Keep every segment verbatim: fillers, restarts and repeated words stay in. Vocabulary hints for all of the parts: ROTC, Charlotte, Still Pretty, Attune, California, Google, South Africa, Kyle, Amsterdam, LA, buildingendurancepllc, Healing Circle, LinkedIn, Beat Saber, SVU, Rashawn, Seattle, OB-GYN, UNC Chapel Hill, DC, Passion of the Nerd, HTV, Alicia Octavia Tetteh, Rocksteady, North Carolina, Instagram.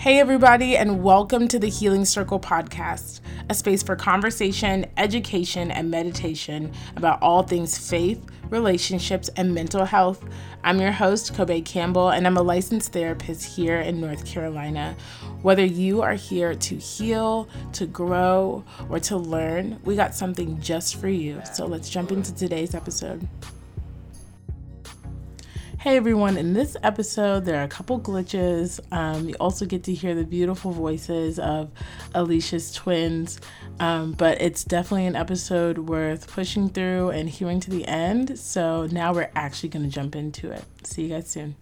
Hey everybody, and welcome to the Healing Circle podcast, a space for conversation, education, and meditation about all things faith, relationships, and mental health. I'm your host, Kobe Campbell, and I'm a licensed therapist here in North Carolina. Whether you are here to heal, to grow, or to learn, we got something just for you. So let's jump into today's episode. Hey everyone, in this episode, there are a couple glitches. Um, you also get to hear the beautiful voices of Alicia's twins, um, but it's definitely an episode worth pushing through and hearing to the end. So now we're actually going to jump into it. See you guys soon.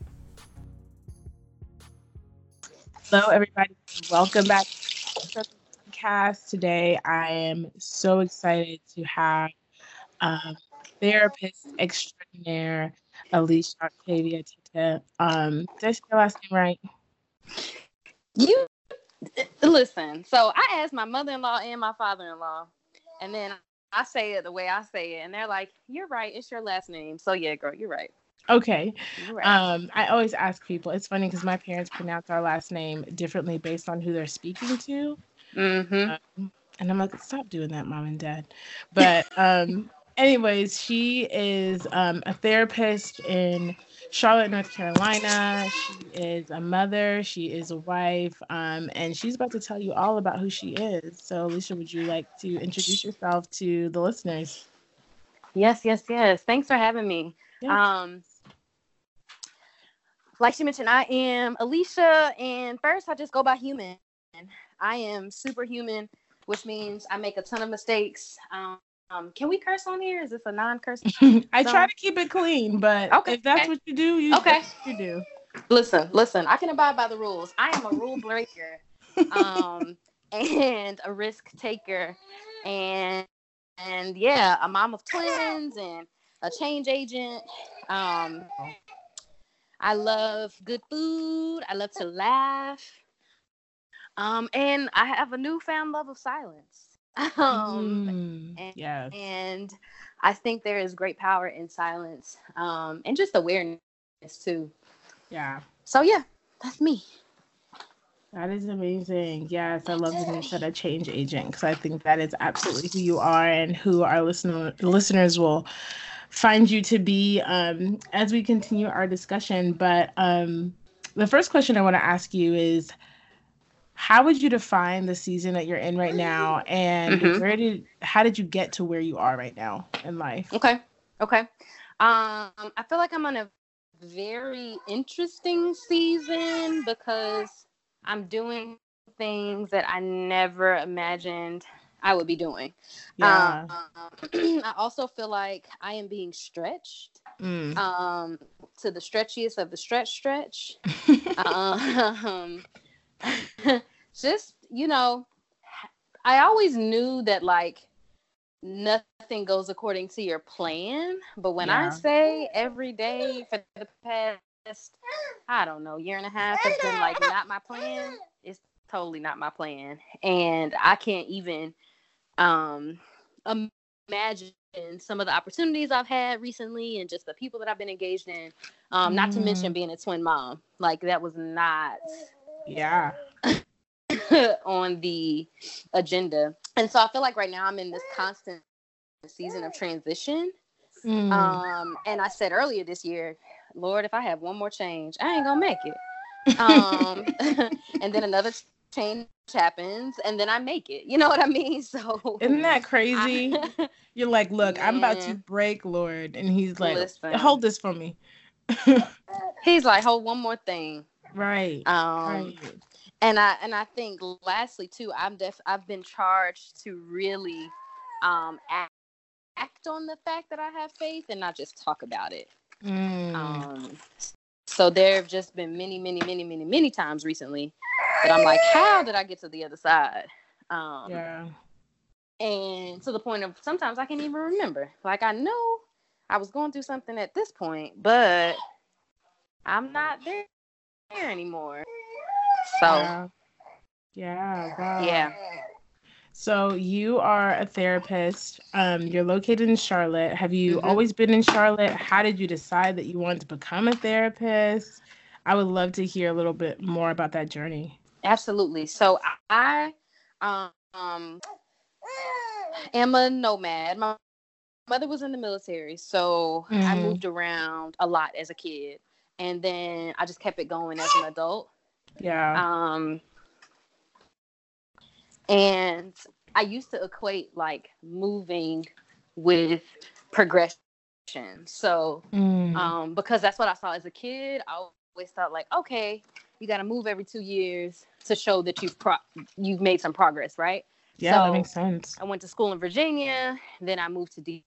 Hello everybody, welcome back to the podcast. Today I am so excited to have um, therapist extraordinaire, Alicia Octavia Tetteh. Um, did I say your last name right? You listen. So I asked my mother-in-law and my father-in-law, and then I say it the way I say it, and they're like, "You're right. It's your last name." So yeah, girl, you're right. Okay. You're right. Um, I always ask people. It's funny because my parents pronounce our last name differently based on who they're speaking to. Mm-hmm. Um, and I'm like, "Stop doing that, mom and dad." But um. Anyways, she is um, a therapist in Charlotte, North Carolina. She is a mother. She is a wife. Um, and she's about to tell you all about who she is. So, Alicia, would you like to introduce yourself to the listeners? Yes, yes, yes. Thanks for having me. Yes. Um, like she mentioned, I am Alicia. And first, I just go by human. I am superhuman, which means I make a ton of mistakes. Um, Um, can we curse on here? Is this a non-curse? I so, try to keep it clean, but okay, if that's okay. what you do, you, okay. that's what you do. Listen, listen, I can abide by the rules. I am a rule breaker um, and a risk taker. And, and yeah, a mom of twins and a change agent. Um, I love good food. I love to laugh. Um, and I have a newfound love of silence. Um, mm, and, yes. and I think there is great power in silence, um, and just awareness too. Yeah. So yeah, that's me. That is amazing. Yes. I love when you said a change agent, because I think that is absolutely who you are and who our listener listeners will find you to be, um, as we continue our discussion. But, um, the first question I want to ask you is, how would you define the season that you're in right now, and mm-hmm. where did how did you get to where you are right now in life? Okay, okay. Um, I feel like I'm on a very interesting season because I'm doing things that I never imagined I would be doing. Yeah. Um, I also feel like I am being stretched mm. um, to the stretchiest of the stretch stretch. um, just, you know, I always knew that, like, nothing goes according to your plan. But when yeah. I say every day for the past, I don't know, year and a half has been, like, not my plan, it's totally not my plan. And I can't even um, imagine some of the opportunities I've had recently and just the people that I've been engaged in. Um, mm. Not to mention being a twin mom. Like, that was not... Yeah. on the agenda. And so I feel like right now I'm in this constant season of transition. Mm. Um, and I said earlier this year, Lord, if I have one more change, I ain't gonna make it. Um, and then another change happens and then I make it. You know what I mean? So isn't that crazy? I, You're like, look, man. I'm about to break, Lord. And he's like, Listen. hold this for me. He's like, hold one more thing. Right. Um, right. And I and I think lastly too, I'm def- I've been charged to really um, act, act on the fact that I have faith and not just talk about it. Mm. Um, so there have just been many, many, many, many, many times recently that I'm like, how did I get to the other side? Um, yeah. And to the point of sometimes I can't even remember. Like I know I was going through something at this point, but I'm not there. anymore so yeah yeah, wow. yeah so you are a therapist, um you're located in Charlotte. Have you mm-hmm. always been in Charlotte? How did you decide that you wanted to become a therapist? I would love to hear a little bit more about that journey. Absolutely. So I um, am a nomad. My mother was in the military, so mm-hmm. I moved around a lot as a kid. And then I just kept it going as an adult. Yeah. Um, and I used to equate like moving with progression. So mm. um, because that's what I saw as a kid, I always thought like, okay, you got to move every two years to show that you've pro- you've made some progress, right? Yeah, so that makes sense. I went to school in Virginia, then I moved to D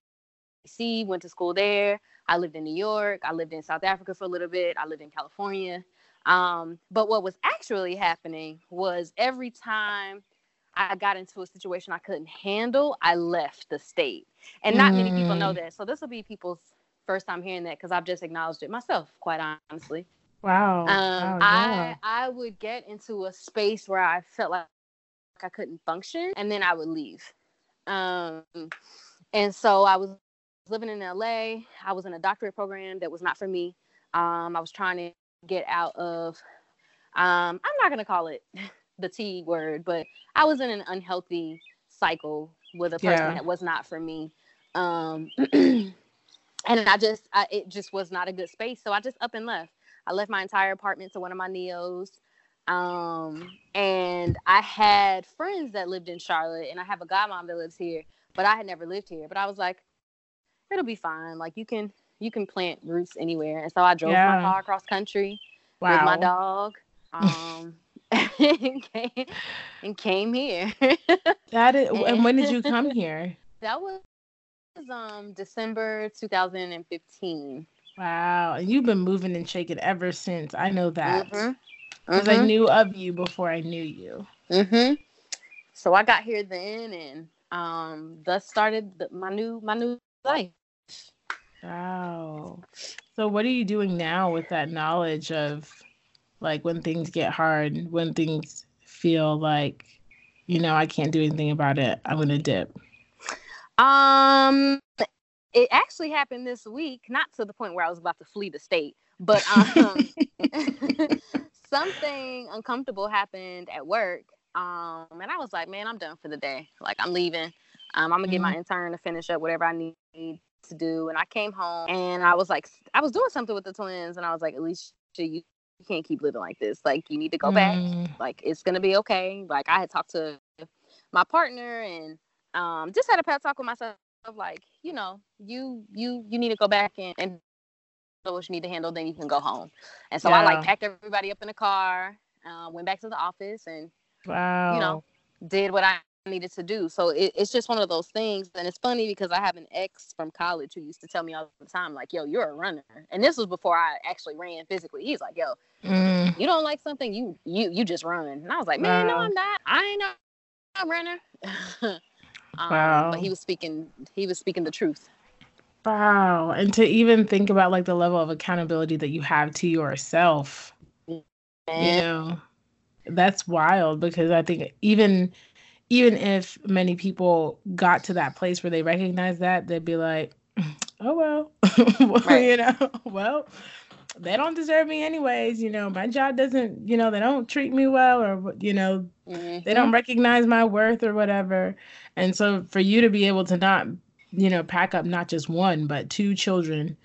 C, went to school there. I lived in New York. I lived in South Africa for a little bit. I lived in California. Um, but what was actually happening was every time I got into a situation I couldn't handle, I left the state. And not mm. many people know that. So this will be people's first time hearing that because I've just acknowledged it myself, quite honestly. Wow. Um, wow yeah. I I would get into a space where I felt like I couldn't function, and then I would leave. Um, and so I was living in L A. I was in a doctorate program that was not for me. Um, I was trying to get out of, um, I'm not going to call it the T word, but I was in an unhealthy cycle with a person yeah. that was not for me. Um, and I just, I, it just was not a good space. So I just up and left. I left my entire apartment to one of my neos. Um, and I had friends that lived in Charlotte, and I have a godmom that lives here, but I had never lived here. But I was like, it'll be fine. Like you can, you can plant roots anywhere. And so I drove yeah. my car across country wow. with my dog. Um, and, came, and came here. That is, and, and when did you come here? That was um December two thousand fifteen. Wow, and you've been moving and shaking ever since. I know that because mm-hmm. mm-hmm. I knew of you before I knew you. Mhm. So I got here then, and um, thus started the, my new my new life. Wow. So what are you doing now with that knowledge of? Like when things get hard, when things feel like, you know, I can't do anything about it, I'm gonna dip. Um, it actually happened this week, not to the point where I was about to flee the state, but um, something uncomfortable happened at work. Um, and I was like, man, I'm done for the day. Like I'm leaving. Um, I'm gonna mm-hmm. get my intern to finish up whatever I need to do. And I came home and I was like, I was doing something with the twins, and I was like, Alicia, you. You can't keep living like this. Like you need to go back. Mm. Like it's gonna be okay. Like I had talked to my partner and um just had a pep talk with myself of like, you know, you you you need to go back and, and handle what you need to handle, then you can go home. And so yeah. I like packed everybody up in the car, uh, went back to the office and wow. you know, did what I needed to do. So it, it's just one of those things. And it's funny because I have an ex from college who used to tell me all the time, like, yo, you're a runner. And this was before I actually ran physically. He's like, yo, mm. you don't like something, you you you just run. And I was like, man, wow. no, I'm not. I ain't a runner. um, wow. But he was speaking, he was speaking the truth. Wow. And to even think about like the level of accountability that you have to yourself, and, you know, that's wild because I think even Even if many people got to that place where they recognize that, they'd be like, oh, well, well right. you know, well, they don't deserve me anyways. You know, my job doesn't, you know, they don't treat me well or, you know, mm-hmm. they don't recognize my worth or whatever. And so for you to be able to not, you know, pack up not just one, but two children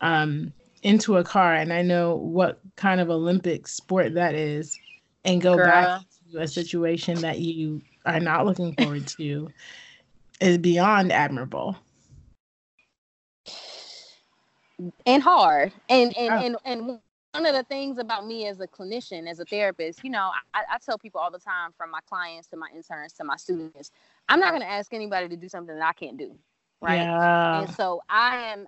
um, into a car. And I know what kind of Olympic sport that is and go Girl. back to a situation that you are not looking forward to is beyond admirable and hard. And and, oh. and and one of the things about me as a clinician, as a therapist, you know, I, I tell people all the time, from my clients to my interns to my students, I'm not going to ask anybody to do something that I can't do, right? Yeah. And so I am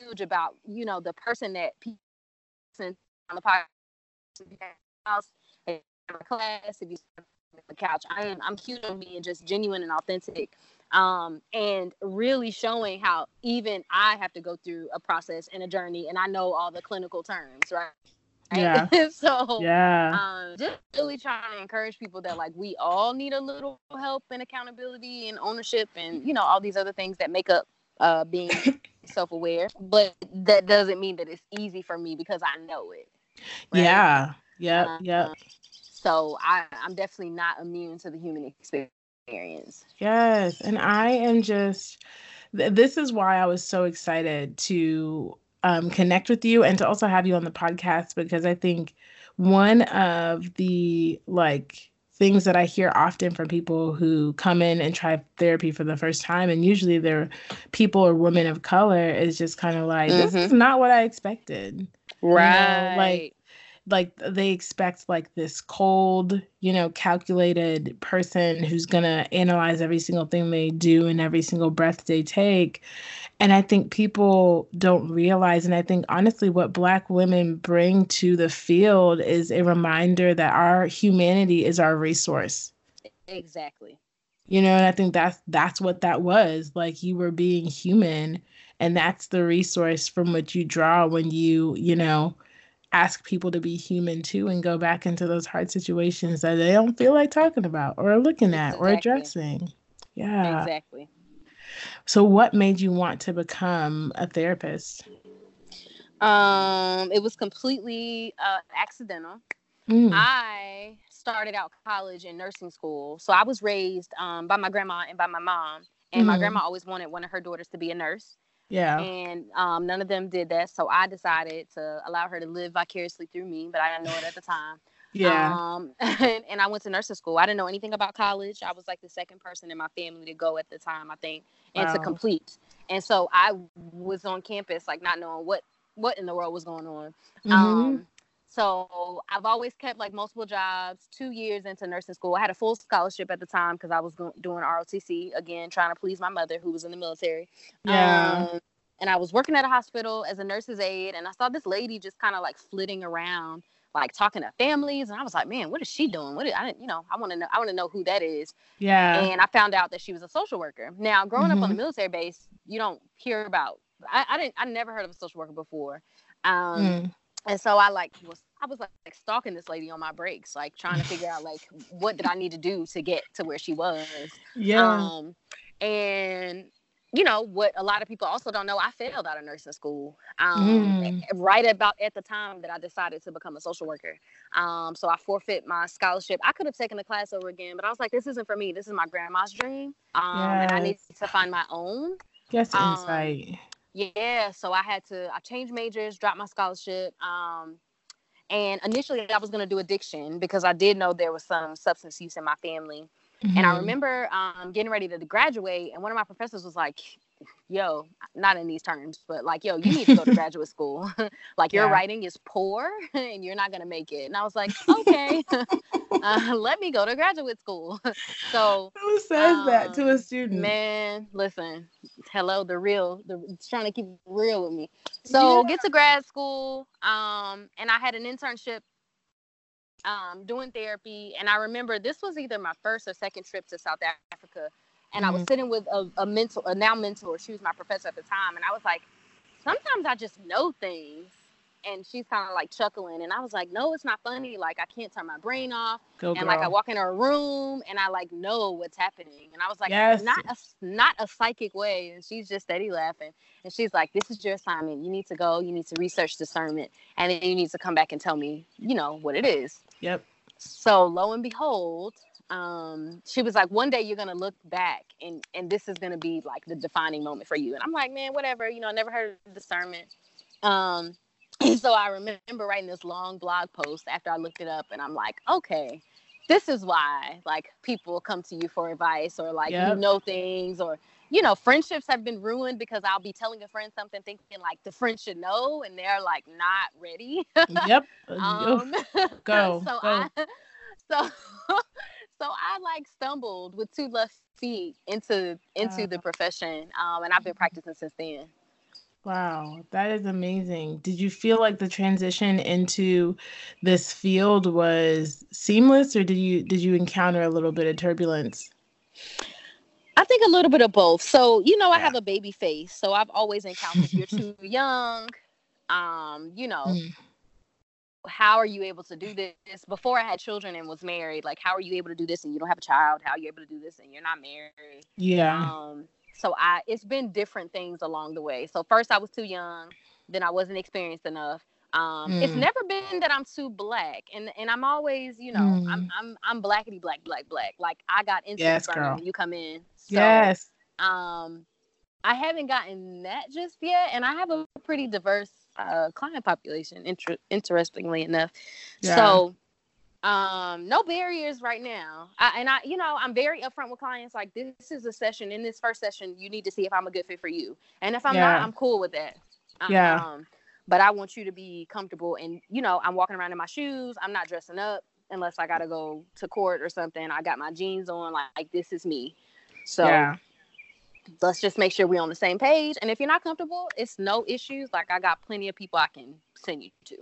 huge about, you know, the person that people on the podcast, in my class, if you the couch. I am I'm cute on being just genuine and authentic, um, and really showing how even I have to go through a process and a journey, and I know all the clinical terms, right? Yeah. so yeah. Um, just really trying to encourage people that like we all need a little help and accountability and ownership and you know all these other things that make up uh being self-aware, but that doesn't mean that it's easy for me because I know it. Right? Yeah. Yep. Um, yep. So I, I'm definitely not immune to the human experience. Yes. And I am just, th- this is why I was so excited to um, connect with you and to also have you on the podcast, because I think one of the like things that I hear often from people who come in and try therapy for the first time, and usually they're people or women of color, is just kind of like, mm-hmm. this is not what I expected. Right. You know, like, like they expect like this cold, you know, calculated person who's going to analyze every single thing they do and every single breath they take. And I think people don't realize, and I think honestly what Black women bring to the field is a reminder that our humanity is our resource. Exactly. You know, and I think that's, that's what that was. Like, you were being human, and that's the resource from which you draw when you, you know, ask people to be human too and go back into those hard situations that they don't feel like talking about or looking at exactly. or addressing. Yeah. Exactly. So what made you want to become a therapist? Um, it was completely uh, accidental. Mm. I started out college in nursing school. So I was raised um, by my grandma and by my mom. And mm. my grandma always wanted one of her daughters to be a nurse. Yeah. And um, none of them did that. So I decided to allow her to live vicariously through me, but I didn't know it at the time. Yeah. Um, and, and I went to nursing school. I didn't know anything about college. I was like the second person in my family to go at the time, I think, and wow. to complete. And so I was on campus, like, not knowing what, what in the world was going on. Mm-hmm. Um, so I've always kept like multiple jobs. Two years into nursing school, I had a full scholarship at the time because I was go- doing R O T C, again, trying to please my mother, who was in the military. Yeah. Um, and I was working at a hospital as a nurse's aide, and I saw this lady just kind of like flitting around, like talking to families. And I was like, man, what is she doing? What is, I didn't, you know, I want to know, I want to know who that is. Yeah. And I found out that she was a social worker. Now, growing mm-hmm. up on the military base, you don't hear about, I, I didn't, I never heard of a social worker before. Um, mm. And so I like was I was like, like stalking this lady on my breaks, like trying to figure out like what did I need to do to get to where she was. Yeah. Um, and you know what a lot of people also don't know, I failed out of nursing school. Um, mm. Right about at the time that I decided to become a social worker. Um, so I forfeit my scholarship. I could have taken the class over again, but I was like, this isn't for me. This is my grandma's dream. Um, yes. And I need to find my own. Yes, um, insight. Yeah, so I had to, I changed majors, dropped my scholarship, um, and initially I was going to do addiction because I did know there was some substance use in my family, mm-hmm. and I remember um, getting ready to graduate, and one of my professors was like, yo, not in these terms, but like, yo, you need to go to graduate school, like yeah. your writing is poor, and you're not going to make it, and I was like, okay, uh, let me go to graduate school. So who says um, that to a student? Man, listen. Hello, the real, the trying to keep it real with me. So yeah. get to grad school, um, and I had an internship um, doing therapy. And I remember this was either my first or second trip to South Africa. And mm-hmm. I was sitting with a, a mentor, a now mentor. She was my professor at the time. And I was like, sometimes I just know things. And she's kind of like chuckling. And I was like, no, it's not funny. Like, I can't turn my brain off. Go and girl. Like, I walk in her room and I like know what's happening. And I was like, yes. not a, not a psychic way. And she's just steady laughing. And she's like, this is your assignment. You need to go. You need to research discernment. And then you need to come back and tell me, you know, what it is. Yep. So lo and behold, um, she was like, one day you're going to look back and, and this is going to be like the defining moment for you. And I'm like, man, whatever. You know, I never heard of discernment. Um, So I remember writing this long blog post after I looked it up, and I'm like, okay, this is why like people come to you for advice, or like yep. you know things, or you know friendships have been ruined because I'll be telling a friend something thinking like the friend should know, and they're like not ready. Yep. um, go. So go. I, so so I like stumbled with two left feet into into uh, the profession, um, and I've been practicing since then. Wow, that is amazing. Did you feel like the transition into this field was seamless, or did you did you encounter a little bit of turbulence? I think a little bit of both. So, you know, yeah. I have a baby face, so I've always encountered you're too young. Um, you know, mm. how are you able to do this? Before I had children and was married, like, how are you able to do this and you don't have a child? How are you able to do this and you're not married? Yeah. Um, So I, it's been different things along the way. So first I was too young, then I wasn't experienced enough. Um, mm. It's never been that I'm too black, and and I'm always, you know, mm. I'm I'm I'm blackity black black black. Like I got instant yes, burn when you come in. So, yes. Um, I haven't gotten that just yet, and I have a pretty diverse uh, client population. Inter- interestingly enough, yeah. so. Um, no barriers right now. I, and I, you know, I'm very upfront with clients. Like, this is a session. In this first session, you need to see if I'm a good fit for you. And if I'm yeah. not, I'm cool with that. Um, yeah. Um, but I want you to be comfortable. And, you know, I'm walking around in my shoes. I'm not dressing up unless I got to go to court or something. I got my jeans on. Like, like this is me. So yeah. let's just make sure we're on the same page. And if you're not comfortable, it's no issues. Like, I got plenty of people I can send you to.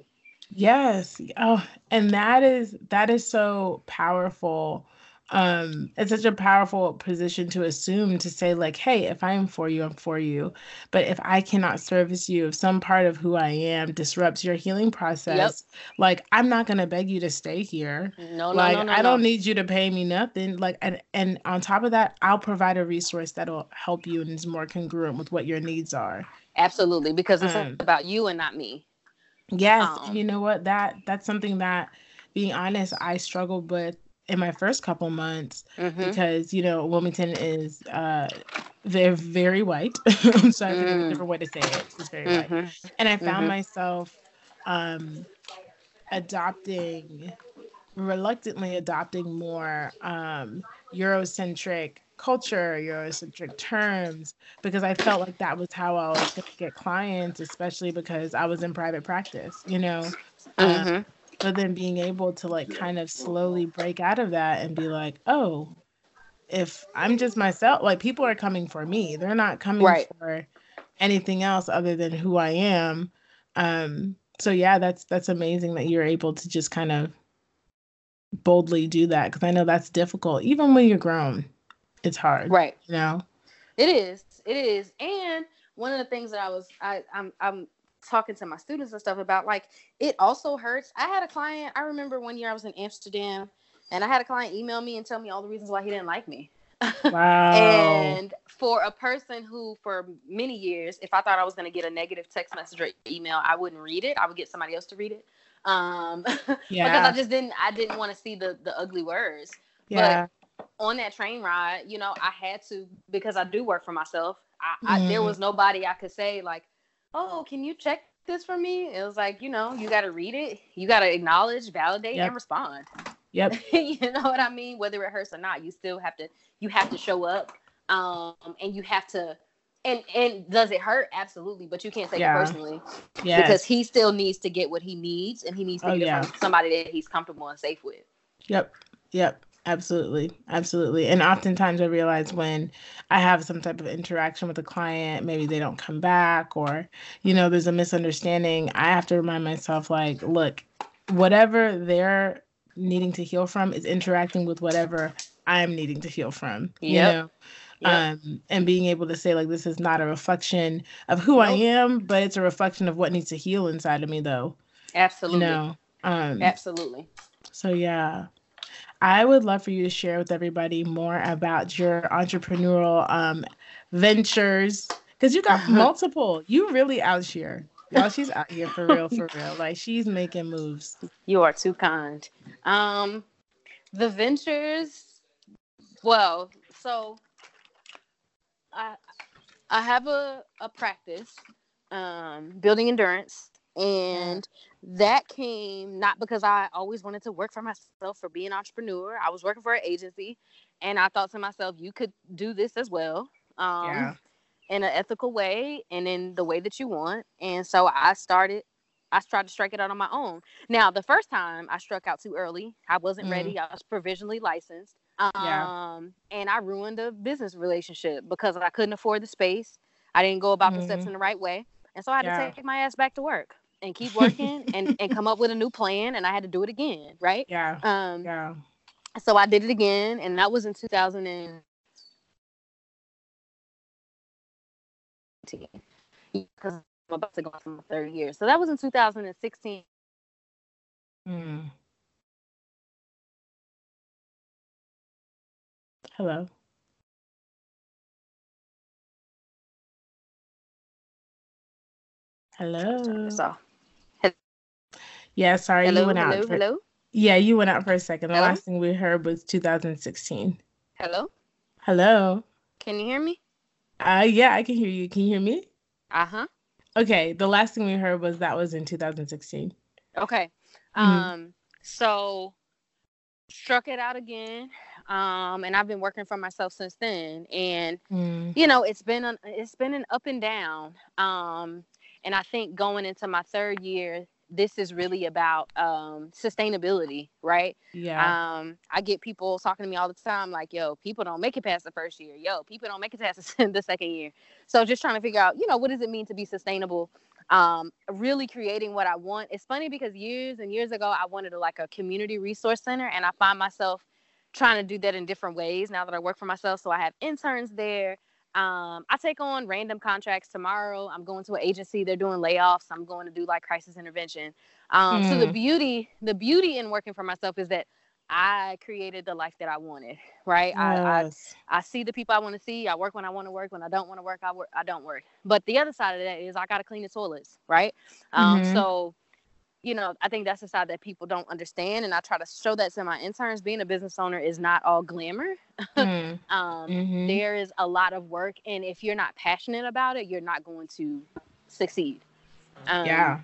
Yes. Oh, and that is, that is so powerful. Um, it's such a powerful position to assume, to say like, hey, if I am for you, I'm for you. But if I cannot service you, if some part of who I am disrupts your healing process, yep. like, I'm not going to beg you to stay here. No, no, like, no, no, I no. don't need you to pay me nothing. Like, and, and on top of that, I'll provide a resource that'll help you and is more congruent with what your needs are. Absolutely. Because it's um, about you and not me. Yes. Um, you know what? That that's something that, being honest, I struggled with in my first couple months mm-hmm. because, you know, Wilmington is uh, they're very white. So I think it's a different way to say it. It's very mm-hmm. white. And I found mm-hmm. myself um, adopting, reluctantly adopting more um, Eurocentric culture, Eurocentric terms, because I felt like that was how I was going to get clients, especially because I was in private practice, you know. Mm-hmm. Um, but then being able to like kind of slowly break out of that and be like, oh, if I'm just myself, like, people are coming for me. They're not coming right. for anything else other than who I am. Um, so yeah, that's that's amazing that you're able to just kind of boldly do that, because I know that's difficult, even when you're grown. It's hard. Right. You know? It is. It is. And one of the things that I was, I, I'm, I'm talking to my students and stuff about, like, it also hurts. I had a client, I remember one year I was in Amsterdam, and I had a client email me and tell me all the reasons why he didn't like me. Wow. And for a person who, for many years, if I thought I was going to get a negative text message or email, I wouldn't read it. I would get somebody else to read it. Um, yeah. Because I just didn't, I didn't want to see the, the ugly words. Yeah. But on that train ride, you know, I had to, because I do work for myself. I, I mm. There was nobody I could say like, oh, can you check this for me? It was like, you know, you got to read it. You got to acknowledge, validate, yep. and respond. Yep. You know what I mean? Whether it hurts or not, you still have to, you have to show up. Um, and you have to, and, and does it hurt? Absolutely. But you can't take yeah. it personally yes. because he still needs to get what he needs, and he needs to oh, get yeah. from somebody that he's comfortable and safe with. Yep. Yep. Absolutely. Absolutely. And oftentimes I realize when I have some type of interaction with a client, maybe they don't come back, or, you know, there's a misunderstanding. I have to remind myself, like, look, whatever they're needing to heal from is interacting with whatever I'm needing to heal from, yep. you know, yep. um, and being able to say, like, this is not a reflection of who nope. I am, but it's a reflection of what needs to heal inside of me, though. Absolutely. You know? um, Absolutely. So, yeah. I would love for you to share with everybody more about your entrepreneurial um, ventures, because you got multiple. You really out here. Y'all, she's out here for real, for real. Like, she's making moves. You are too kind. Um, the ventures, well, so I I have a, a practice, um, building endurance. And that came not because I always wanted to work for myself for being an entrepreneur. I was working for an agency, and I thought to myself, you could do this as well, um, yeah. in an ethical way and in the way that you want. And so I started, I tried to strike it out on my own. Now, the first time I struck out too early, I wasn't mm. ready. I was provisionally licensed. Um, yeah. And I ruined a business relationship because I couldn't afford the space. I didn't go about mm-hmm. the steps in the right way. And so I had yeah. to take my ass back to work and keep working and, and come up with a new plan. And I had to do it again. Right. Yeah. Um, yeah. So I did it again. And that was in two thousand eighteen. Because I'm about to go into my third year. So that was in two thousand sixteen. Mm. Hello. Hello. So, Yeah, sorry, hello, you went hello, out. For, hello? Yeah, you went out for a second. The hello? last thing we heard was two thousand sixteen. Hello? Hello? Can you hear me? Uh, yeah, I can hear you. Can you hear me? Uh-huh. Okay, the last thing we heard was that was in two thousand sixteen. Okay. Mm-hmm. Um, so, struck it out again. Um, and I've been working for myself since then. And, mm. you know, it's been, an, it's been an up and down. Um, and I think going into my third year, this is really about, um, sustainability, right? Yeah. Um, I get people talking to me all the time, like, yo, people don't make it past the first year. Yo, people don't make it past the second year. So just trying to figure out, you know, what does it mean to be sustainable? Um, really creating what I want. It's funny because years and years ago, I wanted a, like a community resource center, and I find myself trying to do that in different ways now that I work for myself. So I have interns there. Um, I take on random contracts. Tomorrow I'm going to an agency. They're doing layoffs. I'm going to do like crisis intervention. Um, mm. So the beauty, the beauty in working for myself is that I created the life that I wanted, right? Yes. I, I I see the people I want to see. I work when I want to work. When I don't want to work, I work. I don't work. But the other side of that is I got to clean the toilets, right? Um, mm-hmm. So, you know, I think that's the side that people don't understand. And I try to show that to my interns. Being a business owner is not all glamour. Mm. um, mm-hmm. There is a lot of work. And if you're not passionate about it, you're not going to succeed. Um, yeah.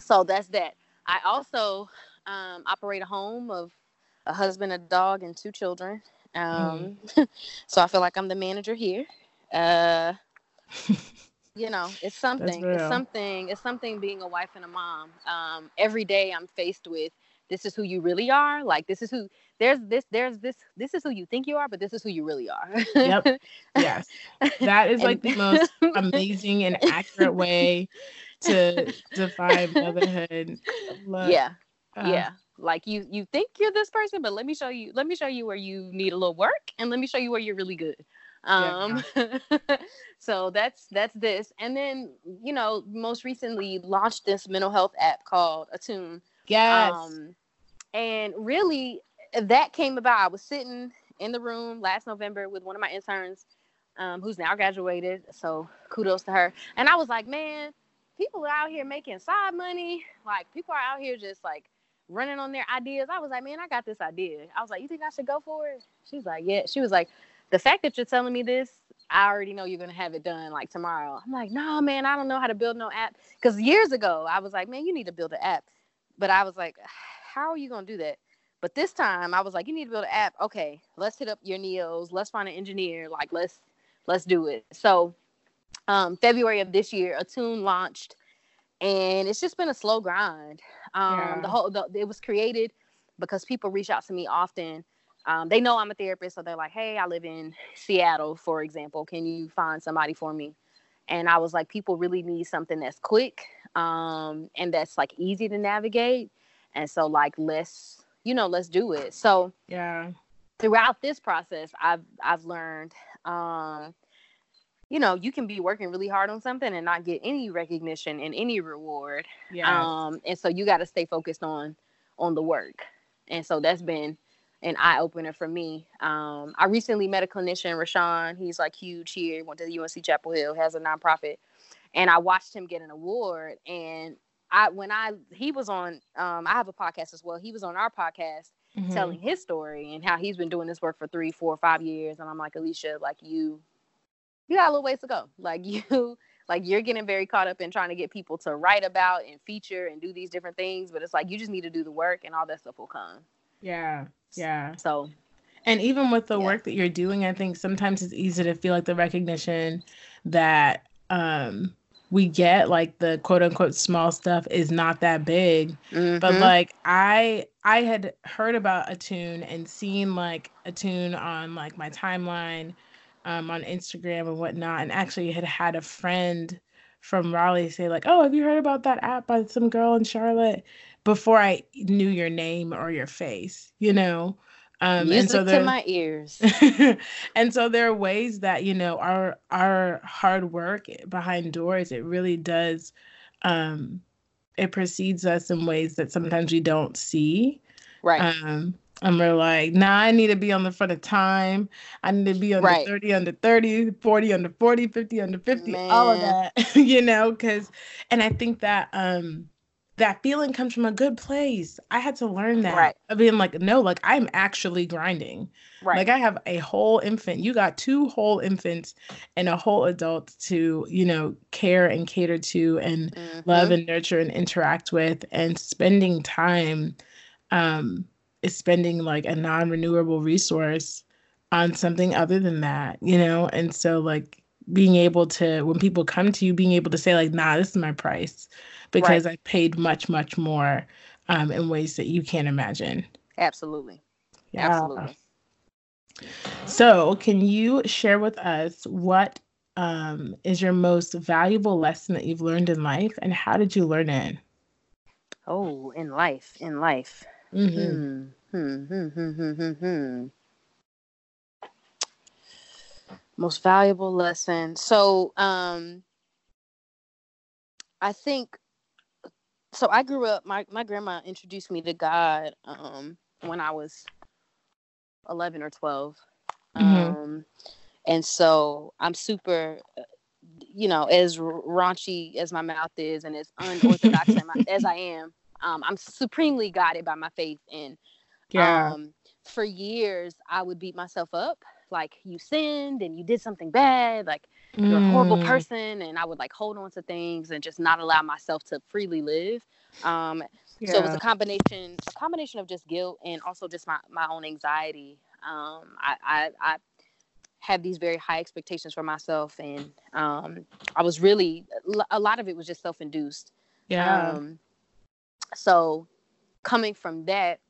So that's that. I also um, operate a home of a husband, a dog, and two children. Um, mm-hmm. So I feel like I'm the manager here. Uh, you know, it's something, it's something, it's something being a wife and a mom. Um, every day I'm faced with, this is who you really are. Like, this is who there's this, there's this, this is who you think you are, but this is who you really are. Yep. Yes. That is like and- the most amazing and accurate way to define motherhood. Love. Yeah. Uh, yeah. Like you, you think you're this person, but let me show you, let me show you where you need a little work, and let me show you where you're really good. Um, yeah. So that's, that's this. And then, you know, most recently launched this mental health app called Attune. Yes. Um, and really that came about. I was sitting in the room last November with one of my interns, um, who's now graduated. So kudos to her. And I was like, man, people are out here making side money. Like, people are out here just like running on their ideas. I was like, man, I got this idea. I was like, you think I should go for it? She's like, yeah. She was like, the fact that you're telling me this, I already know you're going to have it done like tomorrow. I'm like, no, man, I don't know how to build no app. Because years ago, I was like, man, you need to build an app. But I was like, how are you going to do that? But this time I was like, you need to build an app. Okay, let's hit up your N E Os. Let's find an engineer. Like, let's let's do it. So um, February of this year, Attune launched. And it's just been a slow grind. Um, yeah. The whole the, it was created because people reach out to me often. Um, they know I'm a therapist, so they're like, hey, I live in Seattle, for example. Can you find somebody for me? And I was like, people really need something that's quick um, and that's, like, easy to navigate. And so, like, let's, you know, let's do it. So yeah, throughout this process, I've I've learned, um, you know, you can be working really hard on something and not get any recognition and any reward. Yeah. Um, and so you got to stay focused on on the work. And so that's been an eye-opener for me. Um, I recently met a clinician, Rashawn. He's like huge here, went to the U N C Chapel Hill, has a nonprofit. And I watched him get an award. And I, when I, he was on, um, I have a podcast as well. He was on our podcast mm-hmm. telling his story and how he's been doing this work for three, four, five years. And I'm like, Alicia, like you, you got a little ways to go. Like you, like you're getting very caught up in trying to get people to write about and feature and do these different things. But it's like, you just need to do the work and all that stuff will come. Yeah. Yeah. So, and even with the yeah. work that you're doing, I think sometimes it's easy to feel like the recognition that um, we get, like the quote unquote small stuff, is not that big. Mm-hmm. But like I, I had heard about Attune and seen like Attune on like my timeline, um, on Instagram and whatnot, and actually had had a friend from Raleigh say like, oh, have you heard about that app by some girl in Charlotte? Before I knew your name or your face, you know, um, music and so there, to my ears. And so there are ways that, you know, our our hard work behind doors, it really does, um, it precedes us in ways that sometimes we don't see. Right. Um, and we're like, nah, I need to be on the front of time. I need to be under right. thirty, under thirty, forty, under forty, fifty, under fifty, man. All of that, you know, because, and I think that, um, that feeling comes from a good place. I had to learn that. Right. I mean, like, no, like, I'm actually grinding. Right. Like, I have a whole infant. You got two whole infants and a whole adult to, you know, care and cater to and mm-hmm. love and nurture and interact with. And spending time um, is spending, like, a non-renewable resource on something other than that, you know? And so, like, being able to, when people come to you, being able to say, like, nah, this is my price. Because right. I paid much, much more um, in ways that you can't imagine. Absolutely. Yeah. Absolutely. So can you share with us what um, is your most valuable lesson that you've learned in life, and how did you learn it? Oh, in life, in life. Mm-hmm. Hmm, hmm, hmm, hmm, hmm, hmm. Most valuable lesson. So um, I think... So I grew up, my, my grandma introduced me to God um, when I was eleven or twelve. Mm-hmm. Um, and so I'm super, you know, as raunchy as my mouth is and as unorthodox as I am, um, I'm supremely guided by my faith. And yeah. um, for years, I would beat myself up. Like, you sinned and you did something bad. Like, you're a horrible person. And I would, like, hold on to things and just not allow myself to freely live. Um, yeah. So it was a combination, a combination of just guilt and also just my, my own anxiety. Um, I, I, I had these very high expectations for myself. And um, I was really, a lot of it was just self-induced. Yeah. Um, so coming from that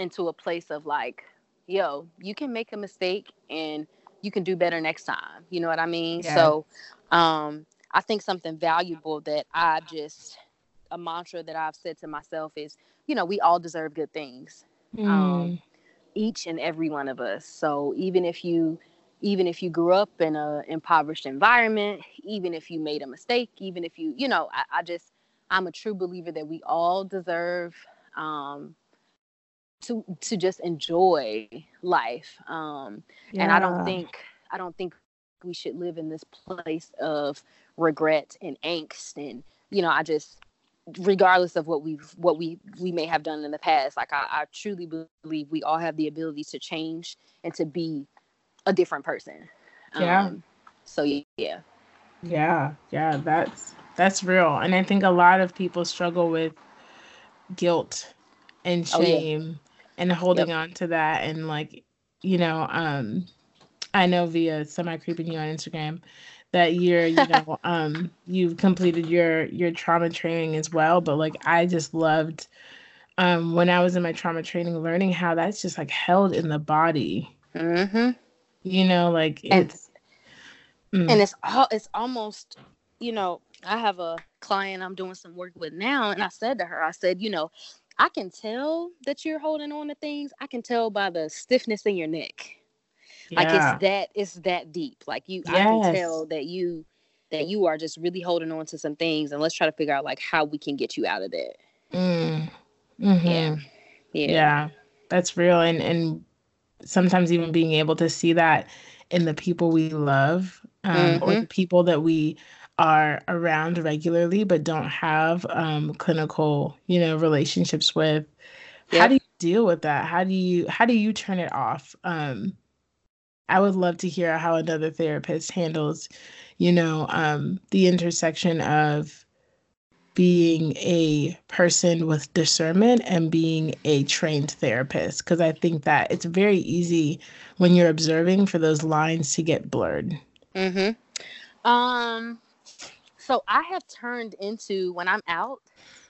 into a place of, like, yo, you can make a mistake and you can do better next time. You know what I mean? Yeah. So um, I think something valuable that I just, a mantra that I've said to myself is, you know, we all deserve good things. Mm. Um, each and every one of us. So even if you, even if you grew up in a impoverished environment, even if you made a mistake, even if you, you know, I, I just, I'm a true believer that we all deserve um to to just enjoy life. Um, yeah. And I don't think, I don't think we should live in this place of regret and angst. And, you know, I just, regardless of what we've, what we, we may have done in the past, like I, I truly believe we all have the ability to change and to be a different person. Yeah. Um, so yeah. Yeah. Yeah. That's, that's real. And I think a lot of people struggle with guilt and shame. Oh, yeah. And holding yep. on to that. And, like, you know, um, I know via semi-creeping you on Instagram that you're, you know, um, you've completed your, your trauma training as well. But, like, I just loved um, when I was in my trauma training, learning how that's just, like, held in the body. Mm-hmm. You know, like, it's. And, mm. and it's all, it's almost, you know, I have a client I'm doing some work with now. And I said to her, I said, you know, I can tell that you're holding on to things. I can tell by the stiffness in your neck. Yeah. Like, it's that, it's that deep. Like, you, yes. I can tell that you, that you are just really holding on to some things, and let's try to figure out, like, how we can get you out of that. Mm. Mm-hmm. Yeah. Yeah. Yeah. That's real. And, and sometimes even being able to see that in the people we love, um, mm-hmm. or the people that we are around regularly but don't have um clinical, you know, relationships with. Yep. How do you deal with that? How do you how do you turn it off? Um I would love to hear how another therapist handles, you know, um the intersection of being a person with discernment and being a trained therapist, because I think that it's very easy when you're observing for those lines to get blurred. Mm-hmm. Um So I have turned into, when I'm out,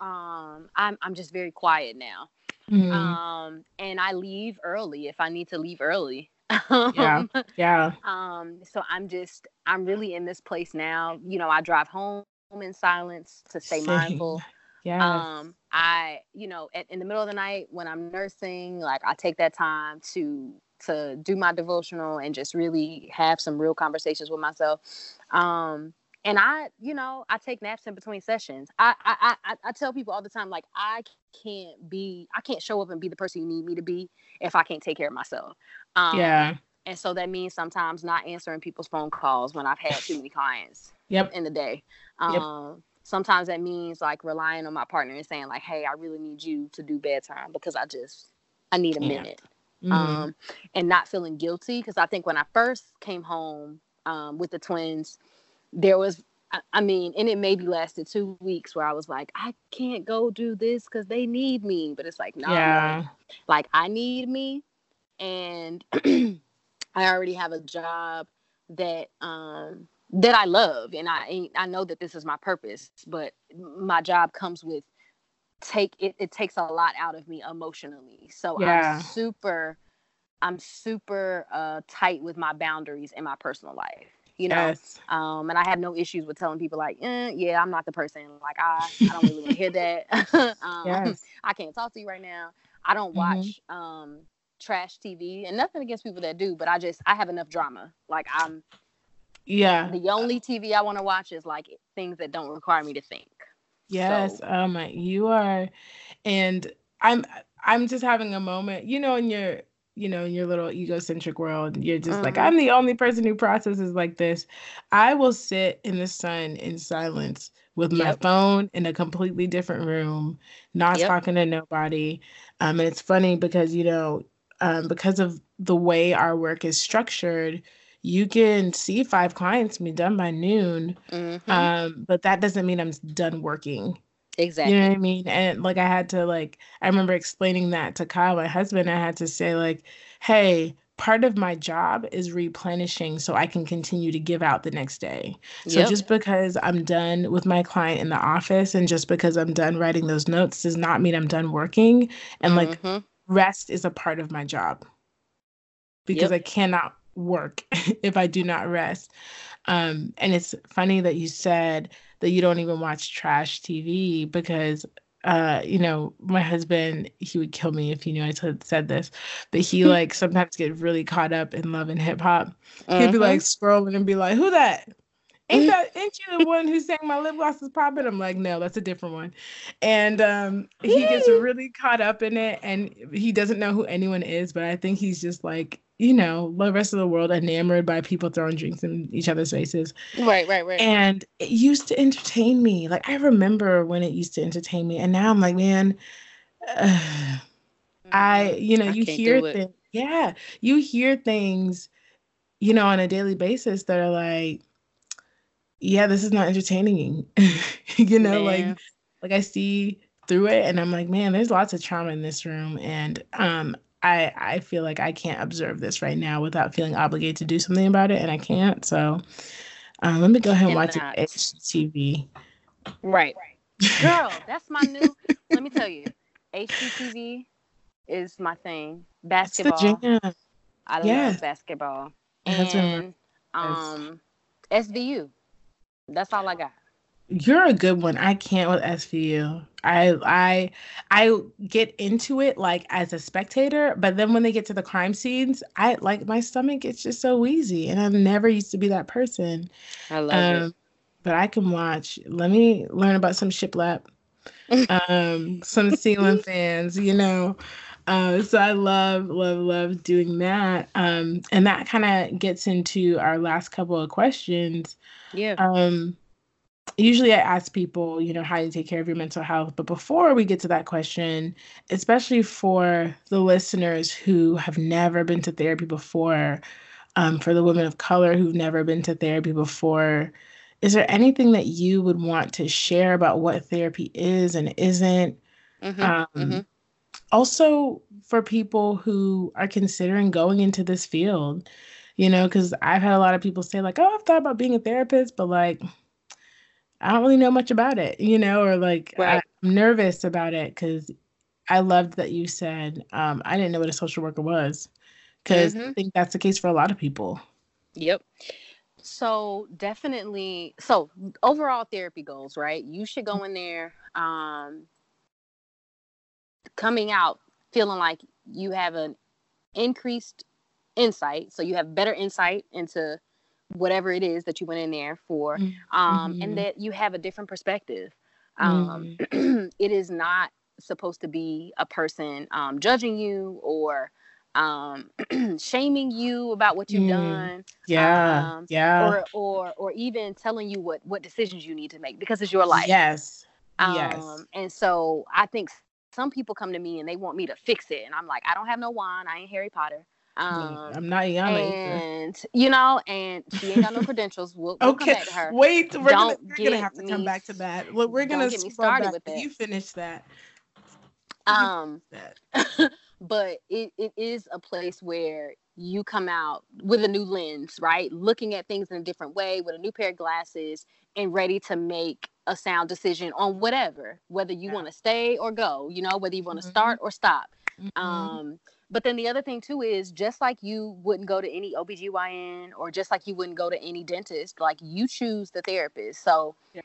um, I'm I'm just very quiet now. Mm. Um, and I leave early if I need to leave early. Yeah, yeah. Um, so I'm just, I'm really in this place now. You know, I drive home in silence to stay mindful. Yeah. Um, I, you know, at, in the middle of the night when I'm nursing, like, I take that time to to do my devotional and just really have some real conversations with myself. Um And I, you know, I take naps in between sessions. I, I, I, I tell people all the time, like, I can't be, I can't show up and be the person you need me to be if I can't take care of myself. Um, yeah. And so that means sometimes not answering people's phone calls when I've had too many clients yep. in the day. Um, yep. sometimes that means like relying on my partner and saying like, hey, I really need you to do bedtime because I just, I need a yeah. minute. Mm-hmm. Um, and not feeling guilty. Because I think when I first came home um, with the twins, there was, I, I mean, and it maybe lasted two weeks where I was like, I can't go do this because they need me. But it's like, no, nah, yeah. like, like I need me. And I already have a job that, um, that I love. And I, I know that this is my purpose, but my job comes with, take it it takes a lot out of me emotionally, so yeah. I'm super I'm super uh tight with my boundaries in my personal life, you know. Yes. Um and I have no issues with telling people like, eh, yeah, I'm not the person, like I, I don't really want to hear that. um yes. I can't talk to you right now. I don't watch mm-hmm. um trash T V, and nothing against people that do, but I just I have enough drama. Like I'm yeah the only T V I want to watch is like things that don't require me to think. Yes, so. um, you are, and I'm. I'm just having a moment, you know, in your, you know, in your little egocentric world. You're just mm-hmm. like, I'm the only person who processes like this. I will sit in the sun in silence with yep. my phone in a completely different room, not yep. talking to nobody. Um, and it's funny because you know, um, because of the way our work is structured. You can see five clients and be done by noon, mm-hmm. um, but that doesn't mean I'm done working. Exactly. You know what I mean? And like I had to like, I remember explaining that to Kyle, my husband. I had to say like, hey, part of my job is replenishing so I can continue to give out the next day. So yep. just because I'm done with my client in the office and just because I'm done writing those notes does not mean I'm done working. And mm-hmm. like rest is a part of my job because yep. I cannot work if I do not rest. Um, and it's funny that you said that you don't even watch trash T V because, uh, you know, my husband, he would kill me if he knew I t- said this, but he like sometimes get really caught up in Love and Hip Hop. Uh-huh. He'd be like scrolling and be like, who that? Ain't that, ain't you the one who sang My Lip Gloss is Poppin'? I'm like, no, that's a different one. And um, he gets really caught up in it and he doesn't know who anyone is, but I think he's just like, you know, the rest of the world enamored by people throwing drinks in each other's faces. Right, right, right. And it used to entertain me. Like, I remember when it used to entertain me. And now I'm like, man, uh, I, you know, I you hear things. Yeah. You hear things, you know, on a daily basis that are like, yeah, this is not entertaining. You know, man. like, like I see through it and I'm like, man, there's lots of trauma in this room. And, um, I, I feel like I can't observe this right now without feeling obligated to do something about it, and I can't. So um, let me go ahead and watch not. H T V. Right. Girl, that's my new, let me tell you, H T V is my thing. Basketball. I love yeah. basketball. And um, S V U. That's all I got. You're a good one. I can't with S V U. I I I get into it like as a spectator, but then when they get to the crime scenes, I like my stomach gets just so wheezy, and I never used to be that person. I love um, it, but I can watch. Let me learn about some shiplap, um, some ceiling fans, you know. Uh, so I love, love, love doing that, um, and that kind of gets into our last couple of questions. Yeah. Um, Usually I ask people, you know, how you take care of your mental health. But before we get to that question, especially for the listeners who have never been to therapy before, um, for the women of color who've never been to therapy before, is there anything that you would want to share about what therapy is and isn't? Mm-hmm, um, mm-hmm. Also for people who are considering going into this field, you know, because I've had a lot of people say like, oh, I've thought about being a therapist, but like, I don't really know much about it, you know, or like right. I'm nervous about it because I loved that you said um, I didn't know what a social worker was because mm-hmm. I think that's the case for a lot of people. Yep. So definitely. So overall therapy goals, right? You should go in there um, coming out feeling like you have an increased insight. So you have better insight into whatever it is that you went in there for, um, mm-hmm. and that you have a different perspective. Um, mm-hmm. It is not supposed to be a person um, judging you or um, shaming you about what you've mm. done. Yeah. Um, yeah. Or, or, or even telling you what, what decisions you need to make because it's your life. Yes. Um, yes. And so I think some people come to me and they want me to fix it. And I'm like, I don't have no wand. I ain't Harry Potter. Um, I'm not Iyanla, and either. You know, and she ain't got no credentials. We'll, we'll okay. come back to her. Wait, we're don't gonna, we're gonna have to me, come back to that. Well, we're gonna get me started back. With that. You finish that. Um, that. But it, it is a place where you come out with a new lens, right? Looking at things in a different way, with a new pair of glasses, and ready to make a sound decision on whatever, whether you yeah. want to stay or go. You know, whether you want to mm-hmm. start or stop. Mm-hmm. Um. But then the other thing, too, is just like you wouldn't go to any O B G Y N or just like you wouldn't go to any dentist, like you choose the therapist. So yeah.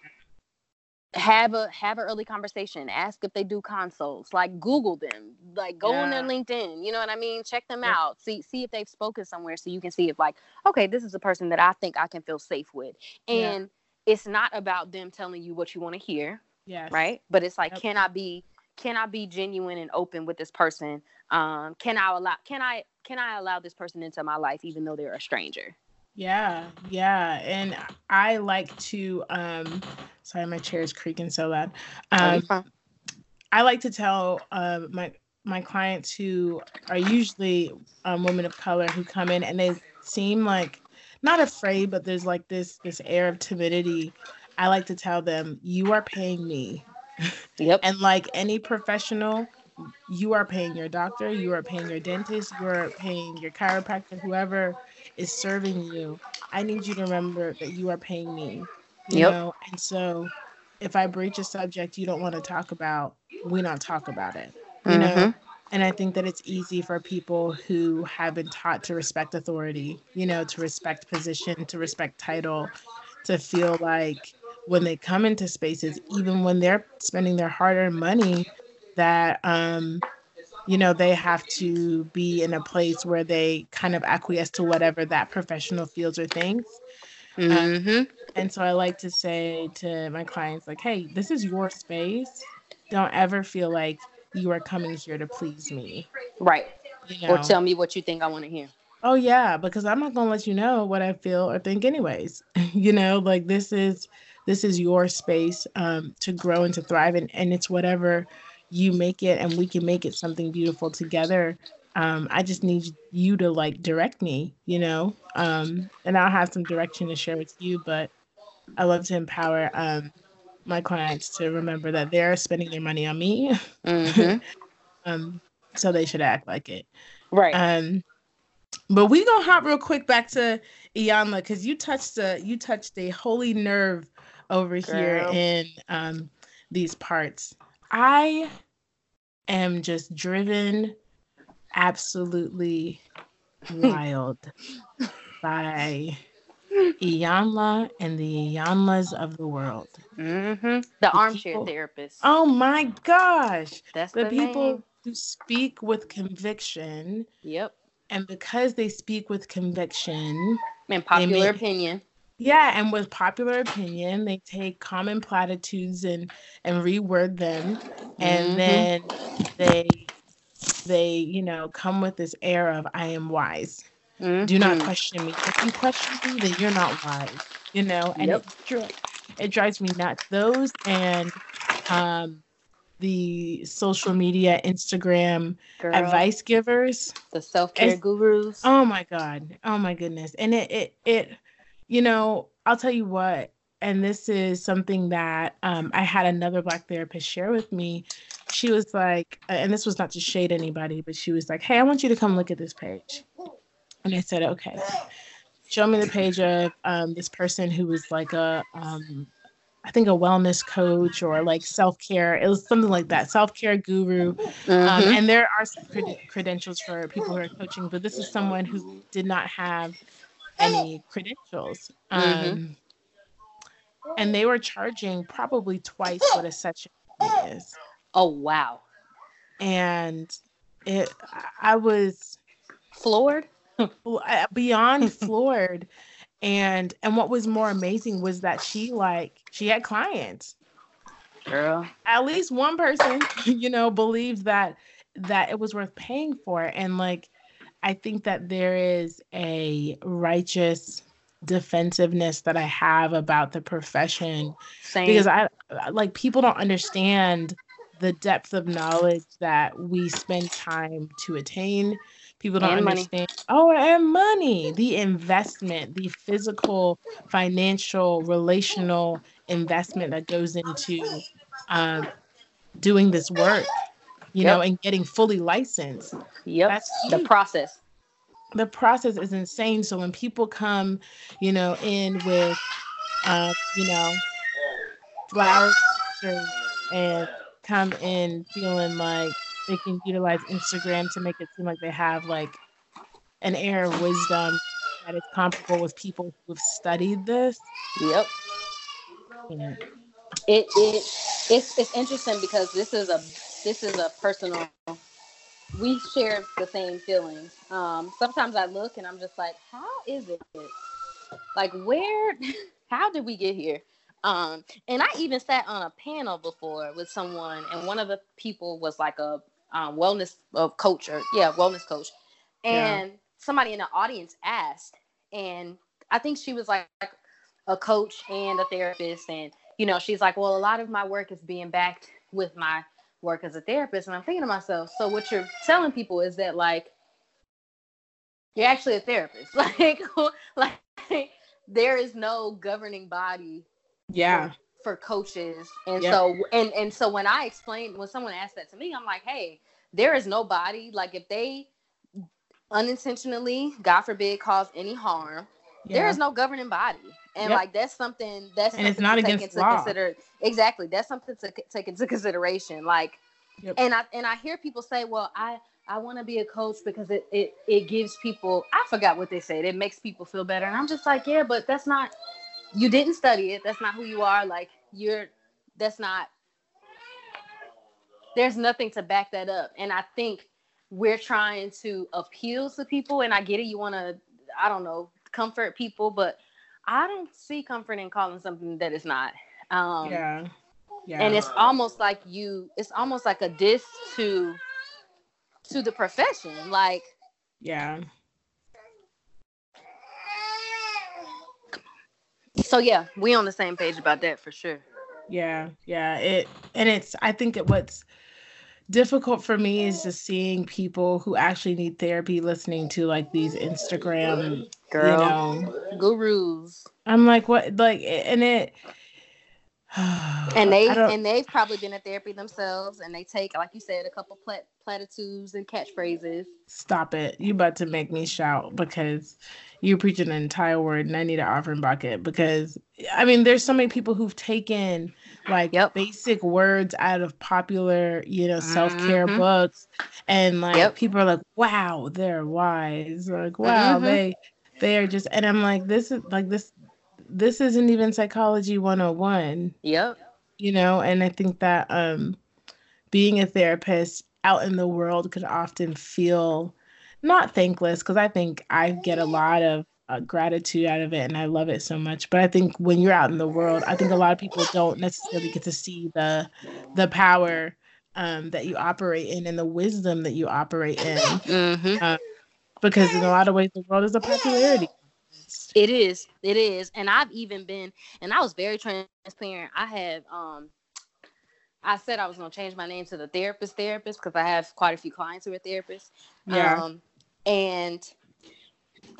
have a have an early conversation. Ask if they do consults. Like Google them. Like go yeah. on their LinkedIn. You know what I mean? Check them yeah. out. See see if they've spoken somewhere so you can see if like, okay, this is a person that I think I can feel safe with. And yeah. it's not about them telling you what you want to hear. Yes. Right? But it's like, yep. can I be... Can I be genuine and open with this person? Um, can I allow? Can I? Can I allow this person into my life, even though they're a stranger? Yeah, yeah. And I like to. Um, sorry, my chair is creaking so loud. Um, oh, I like to tell uh, my my clients who are usually um, women of color who come in and they seem like not afraid, but there's like this this air of timidity. I like to tell them, you are paying me. Yep. And like any professional, you are paying your doctor, you are paying your dentist, you are paying your chiropractor, whoever is serving you. I need you to remember that you are paying me. You yep. know? And so if I breach a subject you don't want to talk about, we not talk about it. You mm-hmm. know? And I think that it's easy for people who have been taught to respect authority, you know, to respect position, to respect title, to feel like when they come into spaces, even when they're spending their hard-earned money, that, um, you know, they have to be in a place where they kind of acquiesce to whatever that professional feels or thinks. Mm-hmm. Um, and so I like to say to my clients, like, hey, this is your space. Don't ever feel like you are coming here to please me. Right. You know? Or tell me what you think I want to hear. Oh, yeah, because I'm not going to let you know what I feel or think anyways. You know, like this is... This is your space um, to grow and to thrive. And, and it's whatever you make it, and we can make it something beautiful together. Um, I just need you to like direct me, you know, um, and I'll have some direction to share with you. But I love to empower um, my clients to remember that they're spending their money on me. Mm-hmm. um, so they should act like it. Right. Um, but we gonna hop real quick back to Iyanla, because you touched a, you touched a holy nerve over Girl. Here in um, these parts. I am just driven absolutely wild by Iyanla and the Iyanlas of the world. Mm-hmm. The armchair therapist. Oh my gosh. That's the, the people name. Who speak with conviction. Yep. And because they speak with conviction. And popular make- opinion. Yeah, and with popular opinion, they take common platitudes and, and reword them, and mm-hmm. then they they you know come with this air of I am wise. Mm-hmm. Do not question me. If you question me, then you're not wise. You know, and yep. it, it drives me nuts. Those and um, the social media, Instagram Girl, advice givers, the self care gurus. Oh my god! Oh my goodness! And it it it. You know, I'll tell you what, and this is something that um, I had another Black therapist share with me. She was like, and this was not to shade anybody, but she was like, hey, I want you to come look at this page. And I said, okay, show me the page of um, this person who was like a, um, I think a wellness coach or like self-care. It was something like that, self-care guru. Mm-hmm. Um, and there are some cred- credentials for people who are coaching, but this is someone who did not have any credentials. Um, mm-hmm. And they were charging probably twice what a session is. Oh, wow. And it, I was... Floored? Beyond floored. And and what was more amazing was that she, like, she had clients. Girl. At least one person, you know, believed that that it was worth paying for. And, like, I think that there is a righteous defensiveness that I have about the profession. Same. Because I like people don't understand the depth of knowledge that we spend time to attain. People don't and understand. Money. Oh, and money, the investment, the physical, financial, relational investment that goes into uh, doing this work, you yep. know, and getting fully licensed. Yep. That's the process. The process is insane. So when people come, you know, in with, uh, you know, flowers and come in feeling like they can utilize Instagram to make it seem like they have like an air of wisdom that is comparable with people who have studied this. Yep. Yeah. It it it's it's interesting because this is a this is a personal. We share the same feelings. Um, sometimes I look and I'm just like, how is it? Like, where? How did we get here? Um, and I even sat on a panel before with someone, and one of the people was like a um, wellness uh, coach or yeah, wellness coach. And yeah. somebody in the audience asked, and I think she was like a coach and a therapist. And, you know, she's like, well, a lot of my work is being backed with my work as a therapist. And I'm thinking to myself, so what you're telling people is that like, you're actually a therapist. Like, like there is no governing body. Yeah, for, for coaches. And yeah. so and and so when I explained, when someone asked that to me, I'm like, hey, there is nobody, like if they unintentionally, God forbid, cause any harm, yeah. there is no governing body. And yep. like that's something that's and something it's not against law. Consider, exactly. That's something to take into consideration. Like yep. and I and I hear people say, well, I I want to be a coach because it, it it gives people, I forgot what they said, it makes people feel better. And I'm just like, yeah, but that's not, you didn't study it. That's not who you are. Like you're, that's not, there's nothing to back that up. And I think we're trying to appeal to people, and I get it. You want to, I don't know, comfort people, but I don't see comfort in calling something that it's not. Um, yeah. yeah. And it's almost like you, it's almost like a diss to, to the profession. Like, yeah. So yeah, we on the same page about that for sure. Yeah, yeah. It and it's. I think that what's difficult for me is just seeing people who actually need therapy listening to like these Instagram girl you know, gurus. I'm like, what? Like, and it. and they and they've probably been in therapy themselves, and they take, like you said, a couple plat- platitudes and catchphrases. Stop it! You about to make me shout because you're preaching an entire word, and I need an offering bucket because I mean, there's so many people who've taken like yep. basic words out of popular, you know, self-care mm-hmm. books, and like yep. people are like, "Wow, they're wise!" Like, "Wow, mm-hmm. they they are just," and I'm like, "This is like this." This isn't even psychology one oh one. Yep. You know, and I think that um, being a therapist out in the world could often feel not thankless, because I think I get a lot of uh, gratitude out of it, and I love it so much. But I think when you're out in the world, I think a lot of people don't necessarily get to see the the power um, that you operate in and the wisdom that you operate in. Mm-hmm. Uh, because in a lot of ways, the world is a popularity. It is. It is. And I've even been, and I was very transparent. I have, um, I said I was going to change my name to the therapist therapist because I have quite a few clients who are therapists. Yeah. Um, and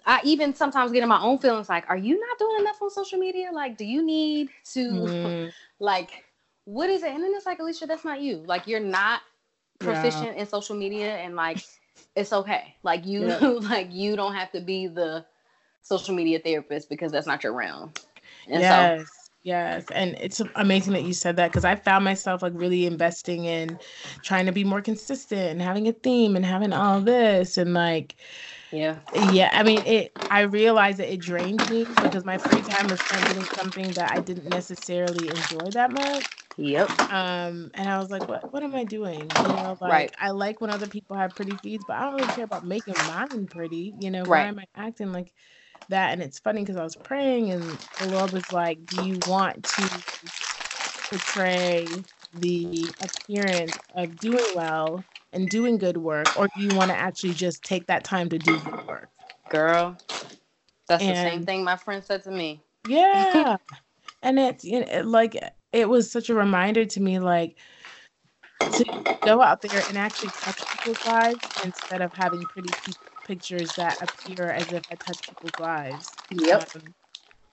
I even sometimes get in my own feelings like, are you not doing enough on social media? Like, do you need to, mm. like, what is it? And then it's like, Alicia, that's not you. Like, you're not proficient yeah. in social media, and like, it's okay. Like you, yeah. like you don't have to be the social media therapist because that's not your realm. And yes, so- yes. And it's amazing that you said that because I found myself like really investing in trying to be more consistent and having a theme and having all this and like, yeah, yeah. I mean, it. I realized that it drained me because my free time was spent doing something that I didn't necessarily enjoy that much. Yep. Um, and I was like, what? What am I doing? You know, like right. I like when other people have pretty feeds, but I don't really care about making mine pretty. You know, right. Why am I acting like that? And it's funny because I was praying and the Lord was like, do you want to portray the appearance of doing well and doing good work, or do you want to actually just take that time to do good work? Girl, that's and, the same thing my friend said to me. Yeah. And it's, you know, like, it was such a reminder to me, like, to go out there and actually touch people's lives instead of having pretty pictures that appear as if I touch people's lives. Yep. Um,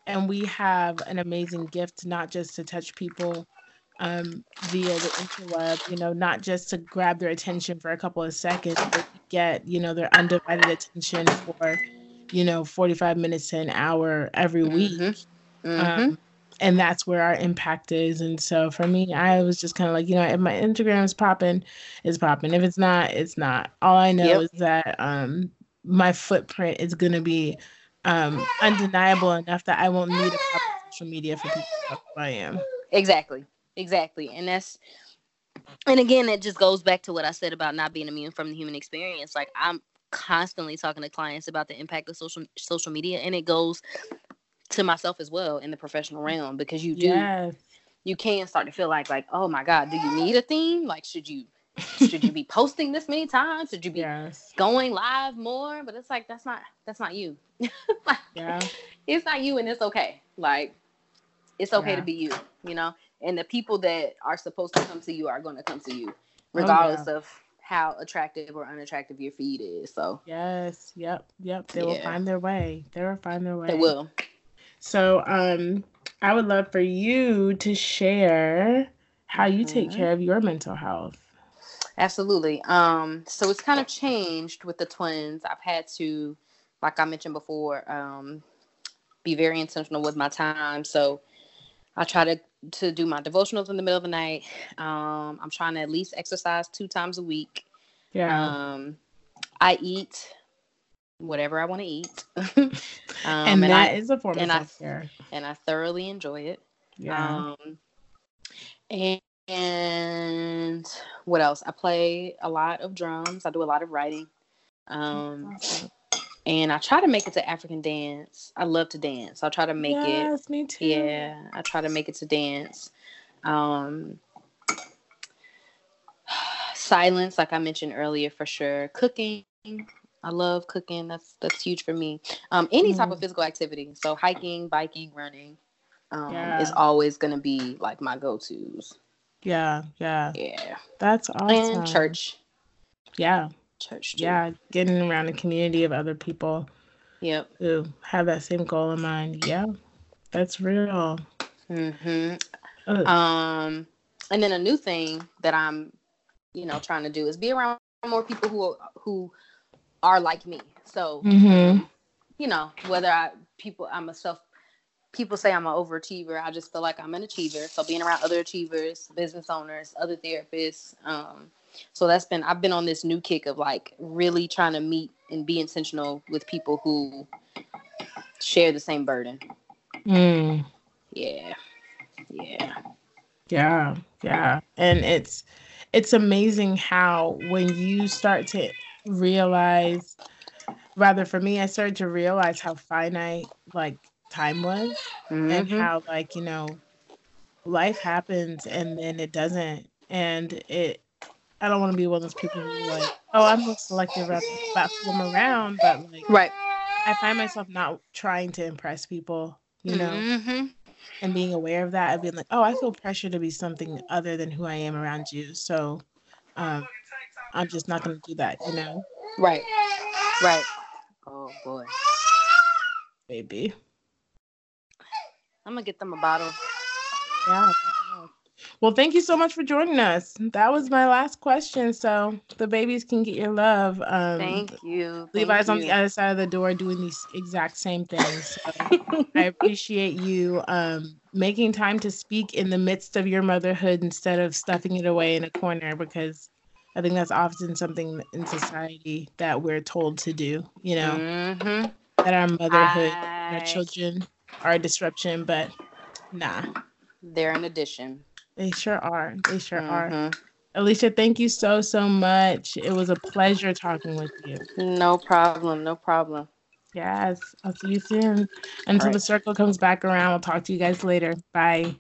and we have an amazing gift, not just to touch people um, via the interweb, you know, not just to grab their attention for a couple of seconds, but to get, you know, their undivided attention for, you know, forty-five minutes to an hour every week. Mm-hmm. Mm-hmm. Um, and that's where our impact is. And so for me, I was just kind of like, you know, if my Instagram is popping, it's popping. If it's not, it's not. All I know yep. is that um, my footprint is going to be um, undeniable enough that I won't need a social media for people to know who I am. Exactly. Exactly. And that's, and again, it just goes back to what I said about not being immune from the human experience. Like, I'm constantly talking to clients about the impact of social social media, and it goes to myself as well in the professional realm, because you do, yes. you can start to feel like, like, oh my God, do you need a theme? Like, should you, should you be posting this many times? Should you be yes. going live more? But it's like, that's not, that's not you. Like, yeah. It's not you, and it's okay. Like, it's okay yeah. to be you, you know? And the people that are supposed to come to you are going to come to you, regardless oh, yeah. of how attractive or unattractive your feed is. So yes. Yep. Yep. They yeah. will find their way. They will find their way. They will. So um, I would love for you to share how you take care of your mental health. Absolutely. Um, so it's kind of changed with the twins. I've had to, like I mentioned before, um, be very intentional with my time. So I try to, to do my devotionals in the middle of the night. Um, I'm trying to at least exercise two times a week. Yeah. Um, I eat whatever I want to eat. um, and that and I, is a form of self-care. And I thoroughly enjoy it. Yeah. Um, and, and what else? I play a lot of drums. I do a lot of writing. Um, awesome. And I try to make it to African dance. I love to dance. I try to make yes, it. Yes, me too. Yeah, I try to make it to dance. Um, silence, like I mentioned earlier, for sure. Cooking. I love cooking. That's that's huge for me. Um, any type mm. of physical activity. So hiking, biking, running um, yeah. is always going to be like my go-tos. Yeah, yeah. Yeah. That's awesome. And church. Yeah. Church too. Yeah, getting around a community of other people yep. who have that same goal in mind. Yeah, that's real. Mm-hmm. Um, and then a new thing that I'm, you know, trying to do is be around more people who who are like me. So, mm-hmm. you know, whether I, people, I'm a self, people say I'm an overachiever. I just feel like I'm an achiever. So being around other achievers, business owners, other therapists. Um, so that's been, I've been on this new kick of like really trying to meet and be intentional with people who share the same burden. Mm. Yeah. Yeah. Yeah. Yeah. And it's, it's amazing how when you start to realize, rather for me, I started to realize how finite like time was mm-hmm. and how like, you know, life happens and then it doesn't. And it, I don't want to be one of those people who like, oh, I'm more selective about the platform around, but like, right. I find myself not trying to impress people, you know, mm-hmm. and being aware of that. I've been like, oh, I feel pressure to be something other than who I am around you. So, um, I'm just not going to do that, you know? Right. Right. Oh, boy. Baby. I'm going to get them a bottle. Yeah. Well, thank you so much for joining us. That was my last question. So the babies can get your love. Um, thank you. Levi's thank you. On the other side of the door doing these exact same things. So I appreciate you um, making time to speak in the midst of your motherhood instead of stuffing it away in a corner, because I think that's often something in society that we're told to do, you know, mm-hmm. that our motherhood, I... our children are a disruption, but nah. They're an addition. They sure are. They sure mm-hmm. are. Alicia, thank you so, so much. It was a pleasure talking with you. No problem. No problem. Yes. I'll see you soon. Until right. the circle comes back around, we'll talk to you guys later. Bye.